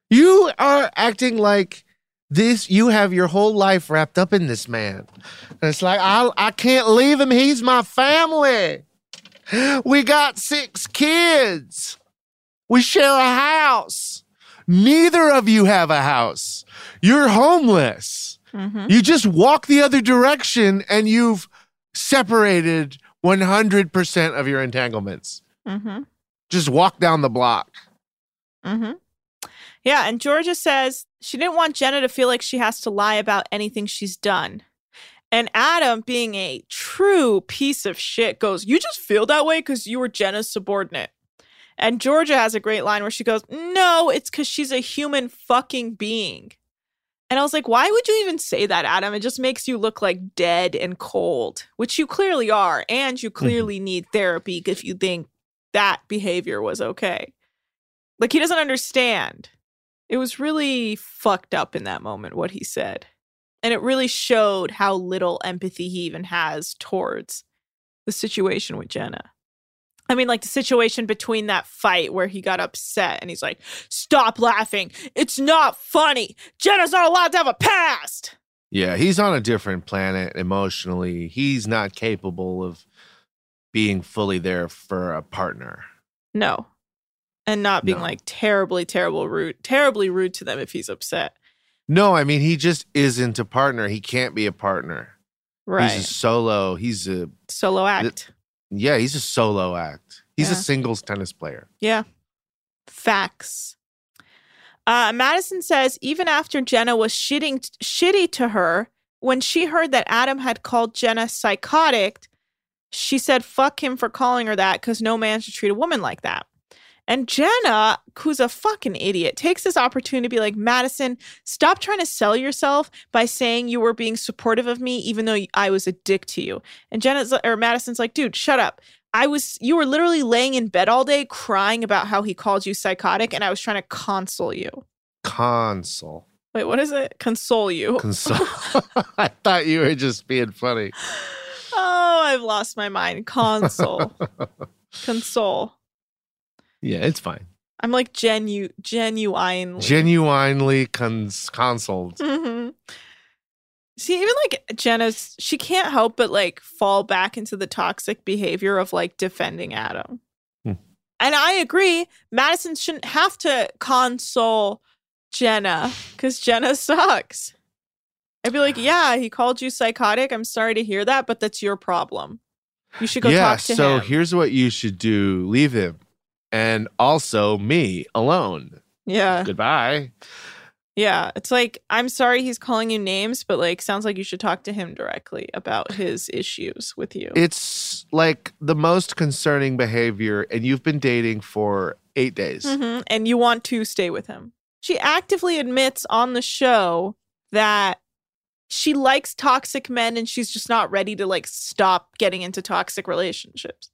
you are acting like this. You have your whole life wrapped up in this man, and it's like I I can't leave him. He's my family. We got six kids. We share a house. Neither of you have a house. You're homeless. Mm-hmm. You just walk the other direction and you've separated one hundred percent of your entanglements. Mm-hmm. Just walk down the block. Mm-hmm. Yeah, and Georgia says she didn't want Jenna to feel like she has to lie about anything she's done. And Adam, being a true piece of shit, goes, you just feel that way because you were Jenna's subordinate. And Georgia has a great line where she goes, no, it's because she's a human fucking being. And I was like, why would you even say that, Adam? It just makes you look like dead and cold, which you clearly are. And you clearly mm-hmm. need therapy if you think that behavior was okay. Like, he doesn't understand. It was really fucked up in that moment, what he said. And it really showed how little empathy he even has towards the situation with Jenna. I mean, like the situation between that fight where he got upset and he's like, stop laughing. It's not funny. Jenna's not allowed to have a past. Yeah, he's on a different planet emotionally. He's not capable of being fully there for a partner. No. And not being no. like terribly, terrible rude, terribly rude to them if he's upset. No, I mean, he just isn't a partner. He can't be a partner. Right. He's a solo. He's a... Solo act. Th- yeah, he's a solo act. He's yeah. a singles tennis player. Yeah. Facts. Uh, Madison says, even after Jenna was shitting, t- shitty to her, when she heard that Adam had called Jenna psychotic, she said, fuck him for calling her that because no man should treat a woman like that. And Jenna, who's a fucking idiot, takes this opportunity to be like, Madison, stop trying to sell yourself by saying you were being supportive of me, even though I was a dick to you. And Jenna's or Madison's like, dude, shut up. I was, you were literally laying in bed all day crying about how he called you psychotic, and I was trying to console you. Console. Wait, what is it? Console you. Console. I thought you were just being funny. Oh, I've lost my mind. Console. Console. Yeah, it's fine. I'm like genu- genuinely. Genuinely cons- consoled. Mm-hmm. See, even like Jenna's, she can't help but like fall back into the toxic behavior of like defending Adam. Hmm. And I agree, Madison shouldn't have to console Jenna because Jenna sucks. I'd be like, yeah, he called you psychotic. I'm sorry to hear that, but that's your problem. You should go yeah, talk to so him. Yeah, so here's what you should do. Leave him. And also me alone. Yeah. Goodbye. Yeah. It's like, I'm sorry he's calling you names, but like, sounds like you should talk to him directly about his issues with you. It's like the most concerning behavior, and you've been dating for eight days. Mm-hmm. And you want to stay with him. She actively admits on the show that she likes toxic men and she's just not ready to like stop getting into toxic relationships.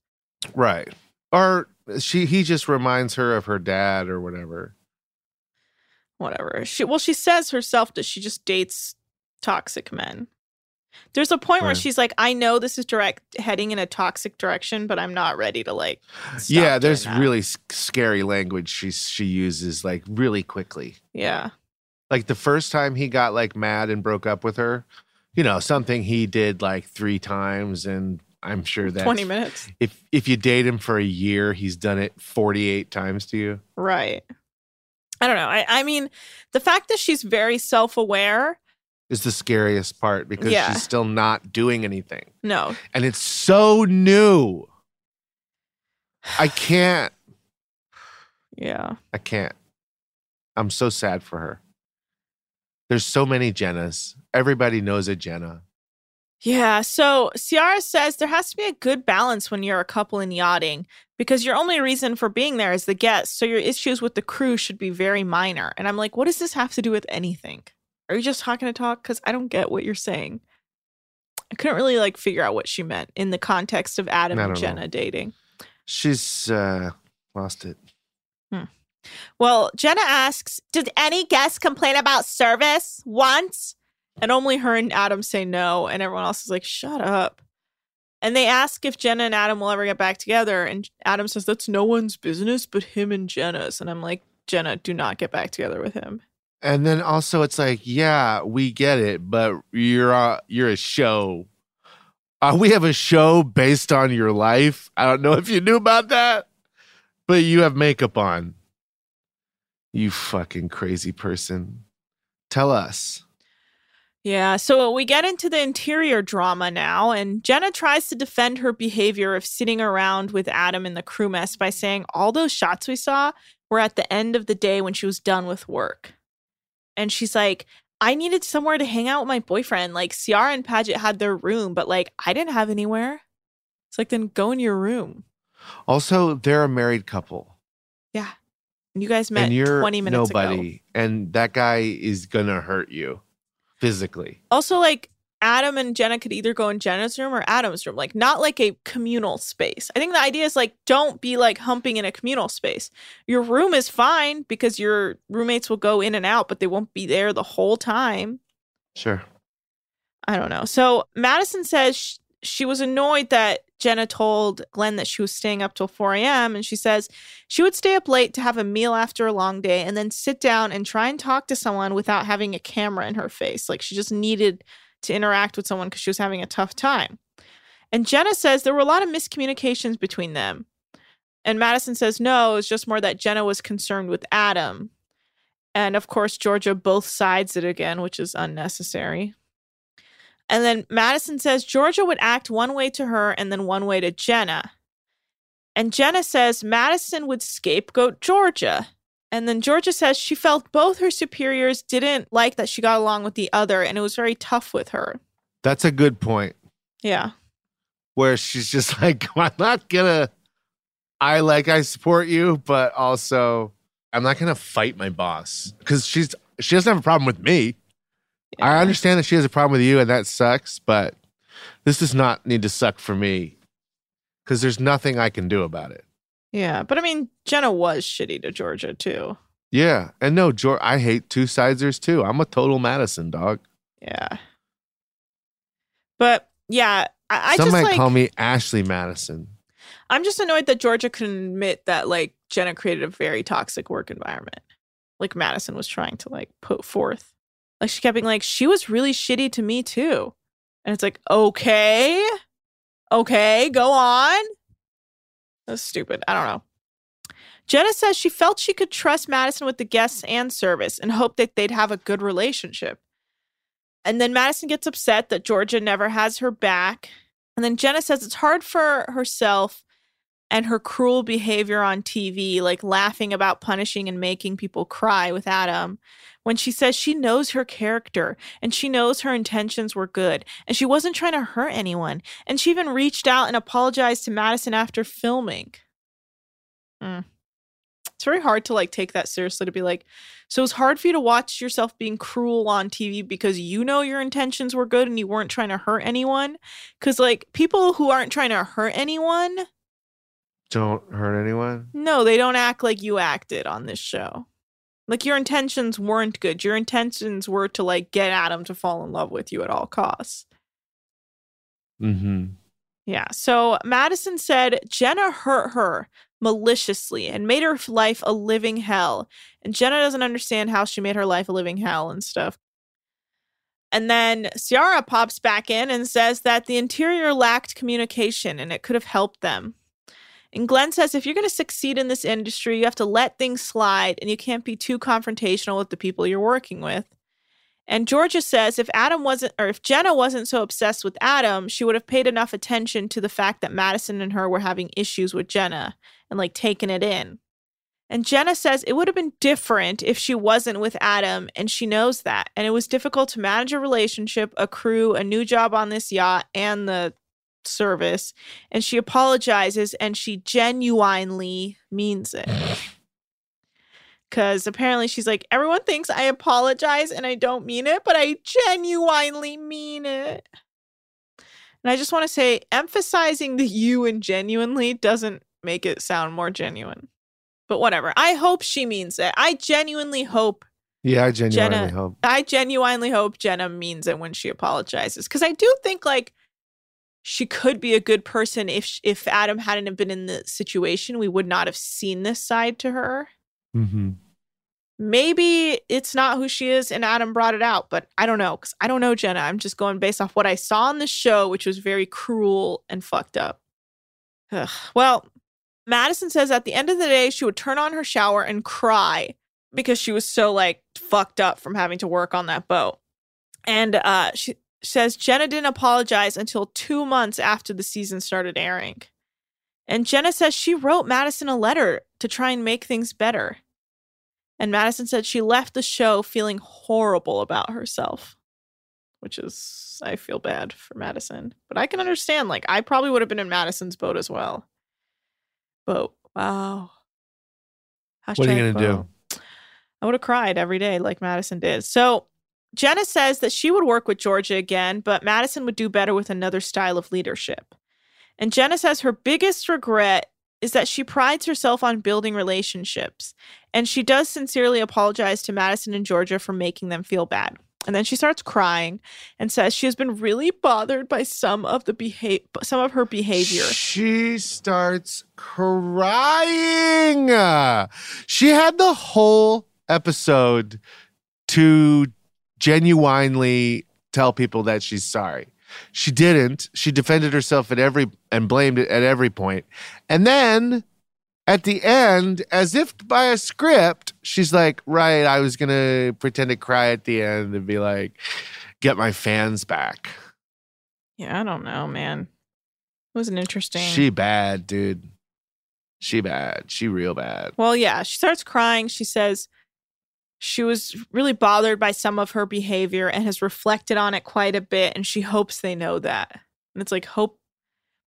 Right. Or... She he just reminds her of her dad or whatever. Whatever. She well, she says herself that she just dates toxic men. There's a point right. where she's like, I know this is direct heading in a toxic direction, but I'm not ready to like stop Yeah, there's doing that. Really s- scary language she she uses like really quickly. Yeah. Like the first time he got like mad and broke up with her, you know, something he did like three times and I'm sure that twenty minutes. If if you date him for a year, he's done it forty-eight times to you. Right. I don't know. I, I mean, the fact that she's very self-aware is the scariest part because yeah. she's still not doing anything. No. And it's so new. I can't. Yeah. I can't. I'm so sad for her. There's so many Jennas. Everybody knows a Jenna. Yeah, so Ciara says there has to be a good balance when you're a couple in yachting because your only reason for being there is the guests, so your issues with the crew should be very minor. And I'm like, what does this have to do with anything? Are you just talking to talk? Because I don't get what you're saying. I couldn't really, like, figure out what she meant in the context of Adam and Jenna know. dating. She's uh, lost it. Hmm. Well, Jenna asks, did any guests complain about service once? And only her and Adam say no, and everyone else is like, shut up. And they ask if Jenna and Adam will ever get back together, and Adam says, that's no one's business but him and Jenna's. And I'm like, Jenna, do not get back together with him. And then also it's like, yeah, we get it, but you're a, you're a show. Uh, we have a show based on your life. I don't know if you knew about that, but you have makeup on. You fucking crazy person. Tell us. Yeah, so we get into the interior drama now, and Jenna tries to defend her behavior of sitting around with Adam in the crew mess by saying all those shots we saw were at the end of the day when she was done with work. And she's like, I needed somewhere to hang out with my boyfriend. Like, Ciara and Padgett had their room, but, like, I didn't have anywhere. It's like, then go in your room. Also, they're a married couple. Yeah. And you guys met and you're twenty minutes nobody, ago. And that guy is going to hurt you physically. Also, like, Adam and Jenna could either go in Jenna's room or Adam's room. Like, not like a communal space. I think the idea is, like, don't be, like, humping in a communal space. Your room is fine because your roommates will go in and out, but they won't be there the whole time. Sure. I don't know. So Madison says she, she was annoyed that Jenna told Glenn that she was staying up till four a.m. And she says she would stay up late to have a meal after a long day and then sit down and try and talk to someone without having a camera in her face. Like, she just needed to interact with someone because she was having a tough time. And Jenna says there were a lot of miscommunications between them. And Madison says, no, it's just more that Jenna was concerned with Adam. And of course, Georgia both sides it again, which is unnecessary. And then Madison says Georgia would act one way to her and then one way to Jenna. And Jenna says Madison would scapegoat Georgia. And then Georgia says she felt both her superiors didn't like that she got along with the other, and it was very tough with her. That's a good point. Yeah. Where she's just like, I'm not going to, I like, I support you, but also I'm not going to fight my boss because she's she doesn't have a problem with me. Yeah. I understand that she has a problem with you and that sucks, but this does not need to suck for me because there's nothing I can do about it. Yeah, but I mean, Jenna was shitty to Georgia, too. Yeah, and no, George, I hate two-siders, too. I'm a total Madison, dog. Yeah. But, yeah, I, I Some just, might like, call me Ashley Madison. I'm just annoyed that Georgia can admit that, like, Jenna created a very toxic work environment. Like, Madison was trying to, like, put forth. Like, she kept being like, she was really shitty to me, too. And it's like, okay, okay, go on. That's stupid. I don't know. Jenna says she felt she could trust Madison with the guests and service and hoped that they'd have a good relationship. And then Madison gets upset that Georgia never has her back. And then Jenna says it's hard for herself and her cruel behavior on T V, like laughing about punishing and making people cry with Adam, when she says she knows her character and she knows her intentions were good and she wasn't trying to hurt anyone. And she even reached out and apologized to Madison after filming. Mm. It's very hard to like take that seriously, to be like, so it's hard for you to watch yourself being cruel on T V because you know your intentions were good and you weren't trying to hurt anyone. Because like people who aren't trying to hurt anyone don't hurt anyone. No, they don't act like you acted on this show. Like, your intentions weren't good. Your intentions were to, like, get Adam to fall in love with you at all costs. Mm-hmm. Yeah. So Madison said Jenna hurt her maliciously and made her life a living hell. And Jenna doesn't understand how she made her life a living hell and stuff. And then Ciara pops back in and says that the interior lacked communication and it could have helped them. And Glenn says, if you're going to succeed in this industry, you have to let things slide and you can't be too confrontational with the people you're working with. And Georgia says if Adam wasn't, or if Jenna wasn't so obsessed with Adam, she would have paid enough attention to the fact that Madison and her were having issues with Jenna and like taken it in. And Jenna says it would have been different if she wasn't with Adam, and she knows that. And it was difficult to manage a relationship, a crew, a new job on this yacht, and the service, and she apologizes and she genuinely means it, because apparently she's like, everyone thinks I apologize and I don't mean it, but I genuinely mean it. And I just want to say, emphasizing the you and genuinely doesn't make it sound more genuine, but whatever. I hope she means it. I genuinely hope yeah I genuinely Jenna, hope I genuinely hope Jenna means it when she apologizes, because I do think like she could be a good person. If if Adam hadn't have been in the situation, we would not have seen this side to her. Mm-hmm. Maybe it's not who she is and Adam brought it out, but I don't know, because I don't know Jenna. I'm just going based off what I saw on the show, which was very cruel and fucked up. Ugh. Well, Madison says at the end of the day, she would turn on her shower and cry because she was so like fucked up from having to work on that boat. And uh, she... says Jenna didn't apologize until two months after the season started airing. And Jenna says she wrote Madison a letter to try and make things better. And Madison said she left the show feeling horrible about herself, which is, I feel bad for Madison. But I can understand, like, I probably would have been in Madison's boat as well. But, wow. Hashtag what are you going to do? I would have cried every day like Madison did. So Jenna says that she would work with Georgia again, but Madison would do better with another style of leadership. And Jenna says her biggest regret is that she prides herself on building relationships. And she does sincerely apologize to Madison and Georgia for making them feel bad. And then she starts crying and says she has been really bothered by some of the beha- some of her behavior. She starts crying. She had the whole episode to genuinely tell people that she's sorry. She didn't. She defended herself at every and blamed it at every point. And then at the end, as if by a script, she's like, right, I was going to pretend to cry at the end and be like, get my fans back. Yeah, I don't know, man. It was an interesting. She bad, dude. She bad. She real bad. Well, yeah, she starts crying. She says she was really bothered by some of her behavior and has reflected on it quite a bit, and she hopes they know that. And it's like, hope.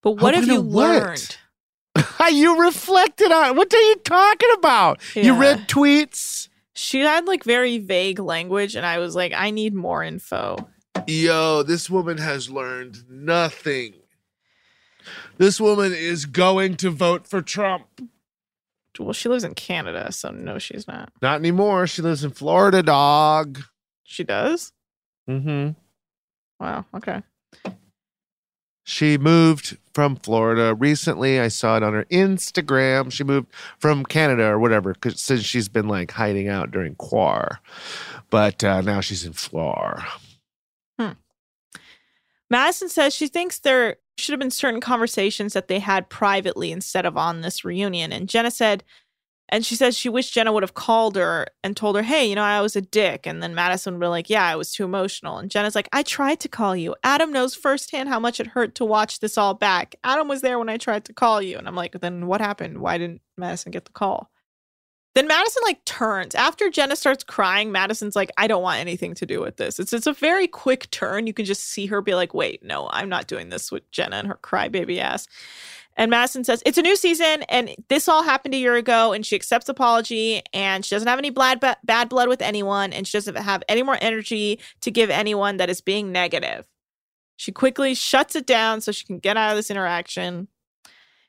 But what hope have you learned? You reflected on it. What are you talking about? Yeah. You read tweets. She had like very vague language, and I was like, I need more info. Yo, this woman has learned nothing. This woman is going to vote for Trump. Well, she lives in Canada, so no, she's not. Not anymore. She lives in Florida, dog. She does? Mm-hmm. Wow, okay. She moved from Florida recently. I saw it on her Instagram. She moved from Canada or whatever, cause since she's been like hiding out during Quar. But uh, now she's in Flor. Hmm. Madison says she thinks there should have been certain conversations that they had privately instead of on this reunion. And Jenna said, and she says she wished Jenna would have called her and told her, hey, you know, I was a dick. And then Madison would be like, yeah, I was too emotional. And Jenna's like, I tried to call you. Adam knows firsthand how much it hurt to watch this all back. Adam was there when I tried to call you. And I'm like, then what happened? Why didn't Madison get the call? Then Madison like turns. After Jenna starts crying, Madison's like, I don't want anything to do with this. It's, it's a very quick turn. You can just see her be like, wait, no, I'm not doing this with Jenna and her crybaby ass. And Madison says, it's a new season, and this all happened a year ago, and she accepts apology, and she doesn't have any bad, bad blood with anyone, and she doesn't have any more energy to give anyone that is being negative. She quickly shuts it down so she can get out of this interaction.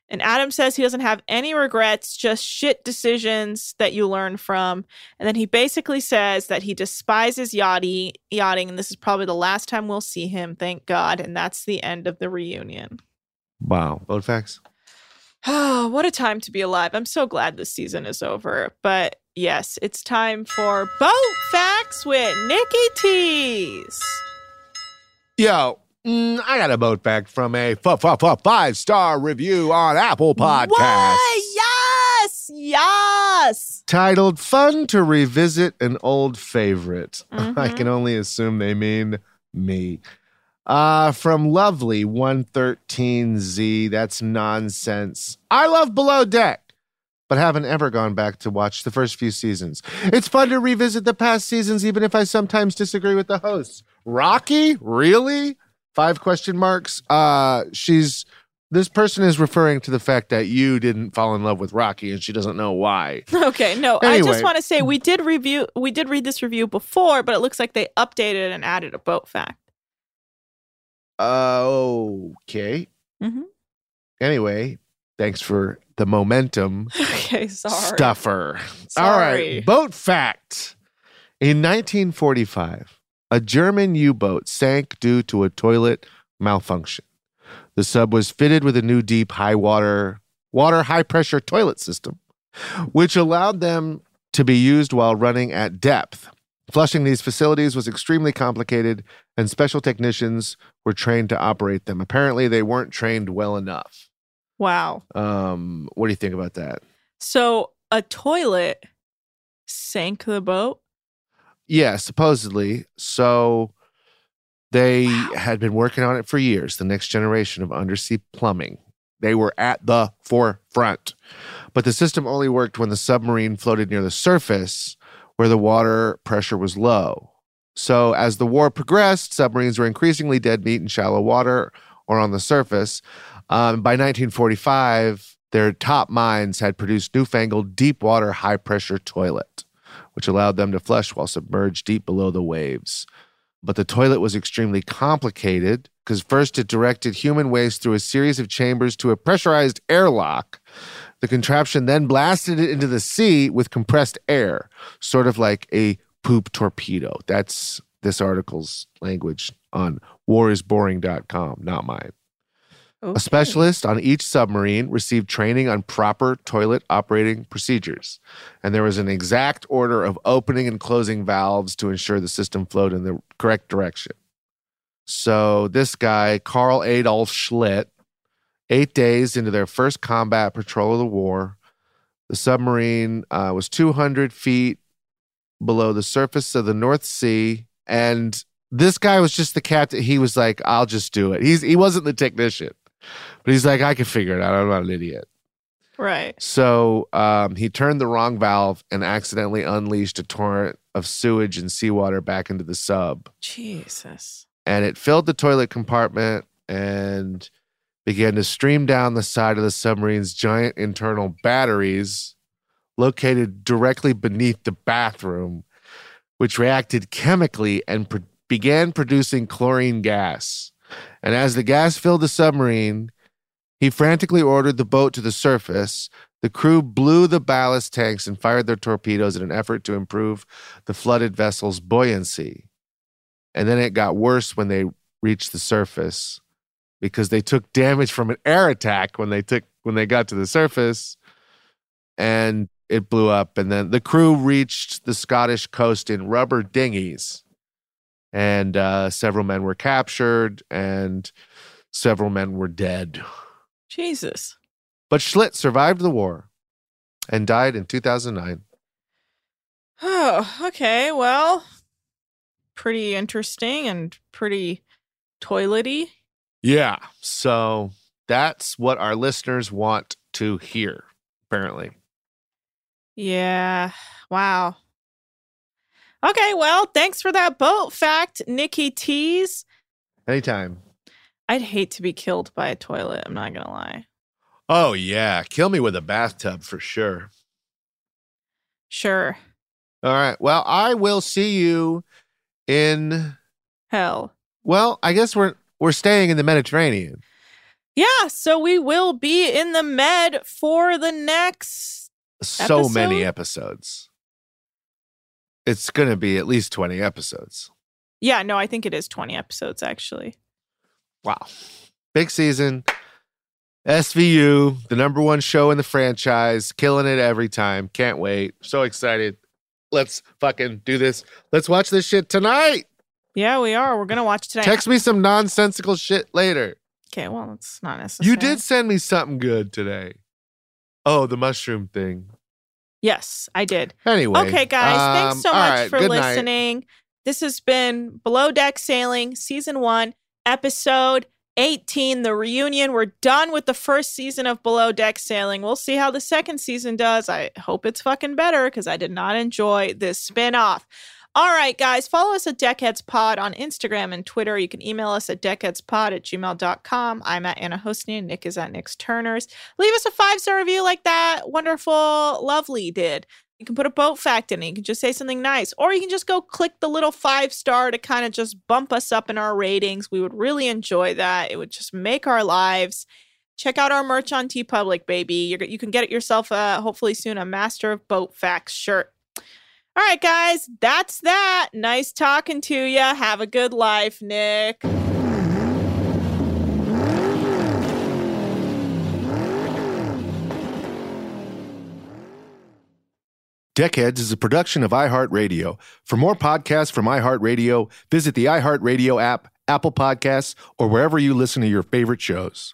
And Adam says he doesn't have any regrets, just shit decisions that you learn from. And then he basically says that he despises yachty, yachting, and this is probably the last time we'll see him, thank God, and that's the end of the reunion. Wow. Boat facts. Oh, what a time to be alive. I'm so glad this season is over. But yes, it's time for Boat Facts with Nikki T's. Yo, mm, I got a boat fact from a f- f- f- five-star review on Apple Podcasts. What? Yes! Yes! Titled, Fun to Revisit an Old Favorite. Mm-hmm. I can only assume they mean me. Uh, from lovely one thirteen Z, that's nonsense. I love Below Deck, but haven't ever gone back to watch the first few seasons. It's fun to revisit the past seasons, even if I sometimes disagree with the hosts. Rocky? Really? Five question marks. Uh, she's, this person is referring to the fact that you didn't fall in love with Rocky, and she doesn't know why. Okay, no, anyway. I just want to say we did review, we did read this review before, but it looks like they updated and added a boat fact. Uh, okay. Mm-hmm. Anyway, thanks for the momentum. Okay, sorry. Stuffer. Sorry. All right, boat fact. In nineteen forty-five, a German U-boat sank due to a toilet malfunction. The sub was fitted with a new deep high water, water high pressure toilet system, which allowed them to be used while running at depth. Flushing these facilities was extremely complicated, and special technicians were trained to operate them. Apparently, they weren't trained well enough. Wow. Um, what do you think about that? So, a toilet sank the boat? Yeah, supposedly. So, they wow. had been working on it for years, the next generation of undersea plumbing. They were at the forefront. But the system only worked when the submarine floated near the surface where the water pressure was low. So as the war progressed, submarines were increasingly dead meat in shallow water or on the surface. Um, by nineteen forty-five, their top minds had produced newfangled deep-water high-pressure toilet, which allowed them to flush while submerged deep below the waves. But the toilet was extremely complicated because first it directed human waste through a series of chambers to a pressurized airlock. The contraption then blasted it into the sea with compressed air, sort of like a poop torpedo. That's this article's language on war is boring dot com, not mine. Okay. A specialist on each submarine received training on proper toilet operating procedures, and there was an exact order of opening and closing valves to ensure the system flowed in the correct direction. So this guy, Carl Adolf Schlitt, eight days into their first combat patrol of the war, the submarine uh, was two hundred feet below the surface of the North Sea, and this guy was just the captain. He was like, I'll just do it. He's He wasn't the technician, but he's like, I can figure it out. I'm not an idiot. Right. So um, he turned the wrong valve and accidentally unleashed a torrent of sewage and seawater back into the sub. Jesus. And it filled the toilet compartment and began to stream down the side of the submarine's giant internal batteries located directly beneath the bathroom, which reacted chemically and pro- began producing chlorine gas. And as the gas filled the submarine, he frantically ordered the boat to the surface. The crew blew the ballast tanks and fired their torpedoes in an effort to improve the flooded vessel's buoyancy. And then it got worse when they reached the surface because they took damage from an air attack when they took when they got to the surface, and it blew up. And then the crew reached the Scottish coast in rubber dinghies. And uh, several men were captured, and several men were dead. Jesus. But Schlitt survived the war and died in two thousand nine. Oh, okay. Well, pretty interesting and pretty toilety. Yeah. So that's what our listeners want to hear, apparently. Yeah. Wow. Okay, well, thanks for that boat fact, Nikki Tease. Anytime. I'd hate to be killed by a toilet, I'm not going to lie. Oh, yeah. Kill me with a bathtub for sure. Sure. All right. Well, I will see you in... hell. Well, I guess we're we're staying in the Mediterranean. Yeah, so we will be in the Med for the next So episode? many episodes. It's going to be at least twenty episodes. Yeah, no, I think it is twenty episodes, actually. Wow. Big season. S V U, the number one show in the franchise. Killing it every time. Can't wait. So excited. Let's fucking do this. Let's watch this shit tonight. Yeah, we are. We're going to watch tonight. Text me some nonsensical shit later. Okay, well, it's not necessary. You did send me something good today. Oh, the mushroom thing. Yes, I did. Anyway. Okay, guys. Um, thanks so much right, for listening. Night. This has been Below Deck Sailing, Season one, Episode eighteen, The Reunion. We're done with the first season of Below Deck Sailing. We'll see how the second season does. I hope it's fucking better because I did not enjoy this spinoff. All right, guys. Follow us at Deckheads Pod on Instagram and Twitter. You can email us at deckheadspod at gmail dot com. I'm at Anna Hosnian. Nick is at Nick's Turners. Leave us a five-star review like that wonderful Lovely did. You can put a boat fact in it. You can just say something nice. Or you can just go click the little five-star to kind of just bump us up in our ratings. We would really enjoy that. It would just make our lives. Check out our merch on TeePublic, baby. You're, you can get it yourself, uh, hopefully soon, a Master of Boat Facts shirt. All right, guys, that's that. Nice talking to you. Have a good life, Nick. Deckheads is a production of iHeartRadio. For more podcasts from iHeartRadio, visit the iHeartRadio app, Apple Podcasts, or wherever you listen to your favorite shows.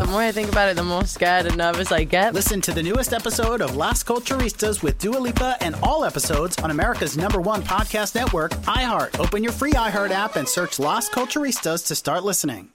The more I think about it, the more scared and nervous I get. Listen to the newest episode of Las Culturistas with Dua Lipa and all episodes on America's number one podcast network, iHeart. Open your free iHeart app and search Las Culturistas to start listening.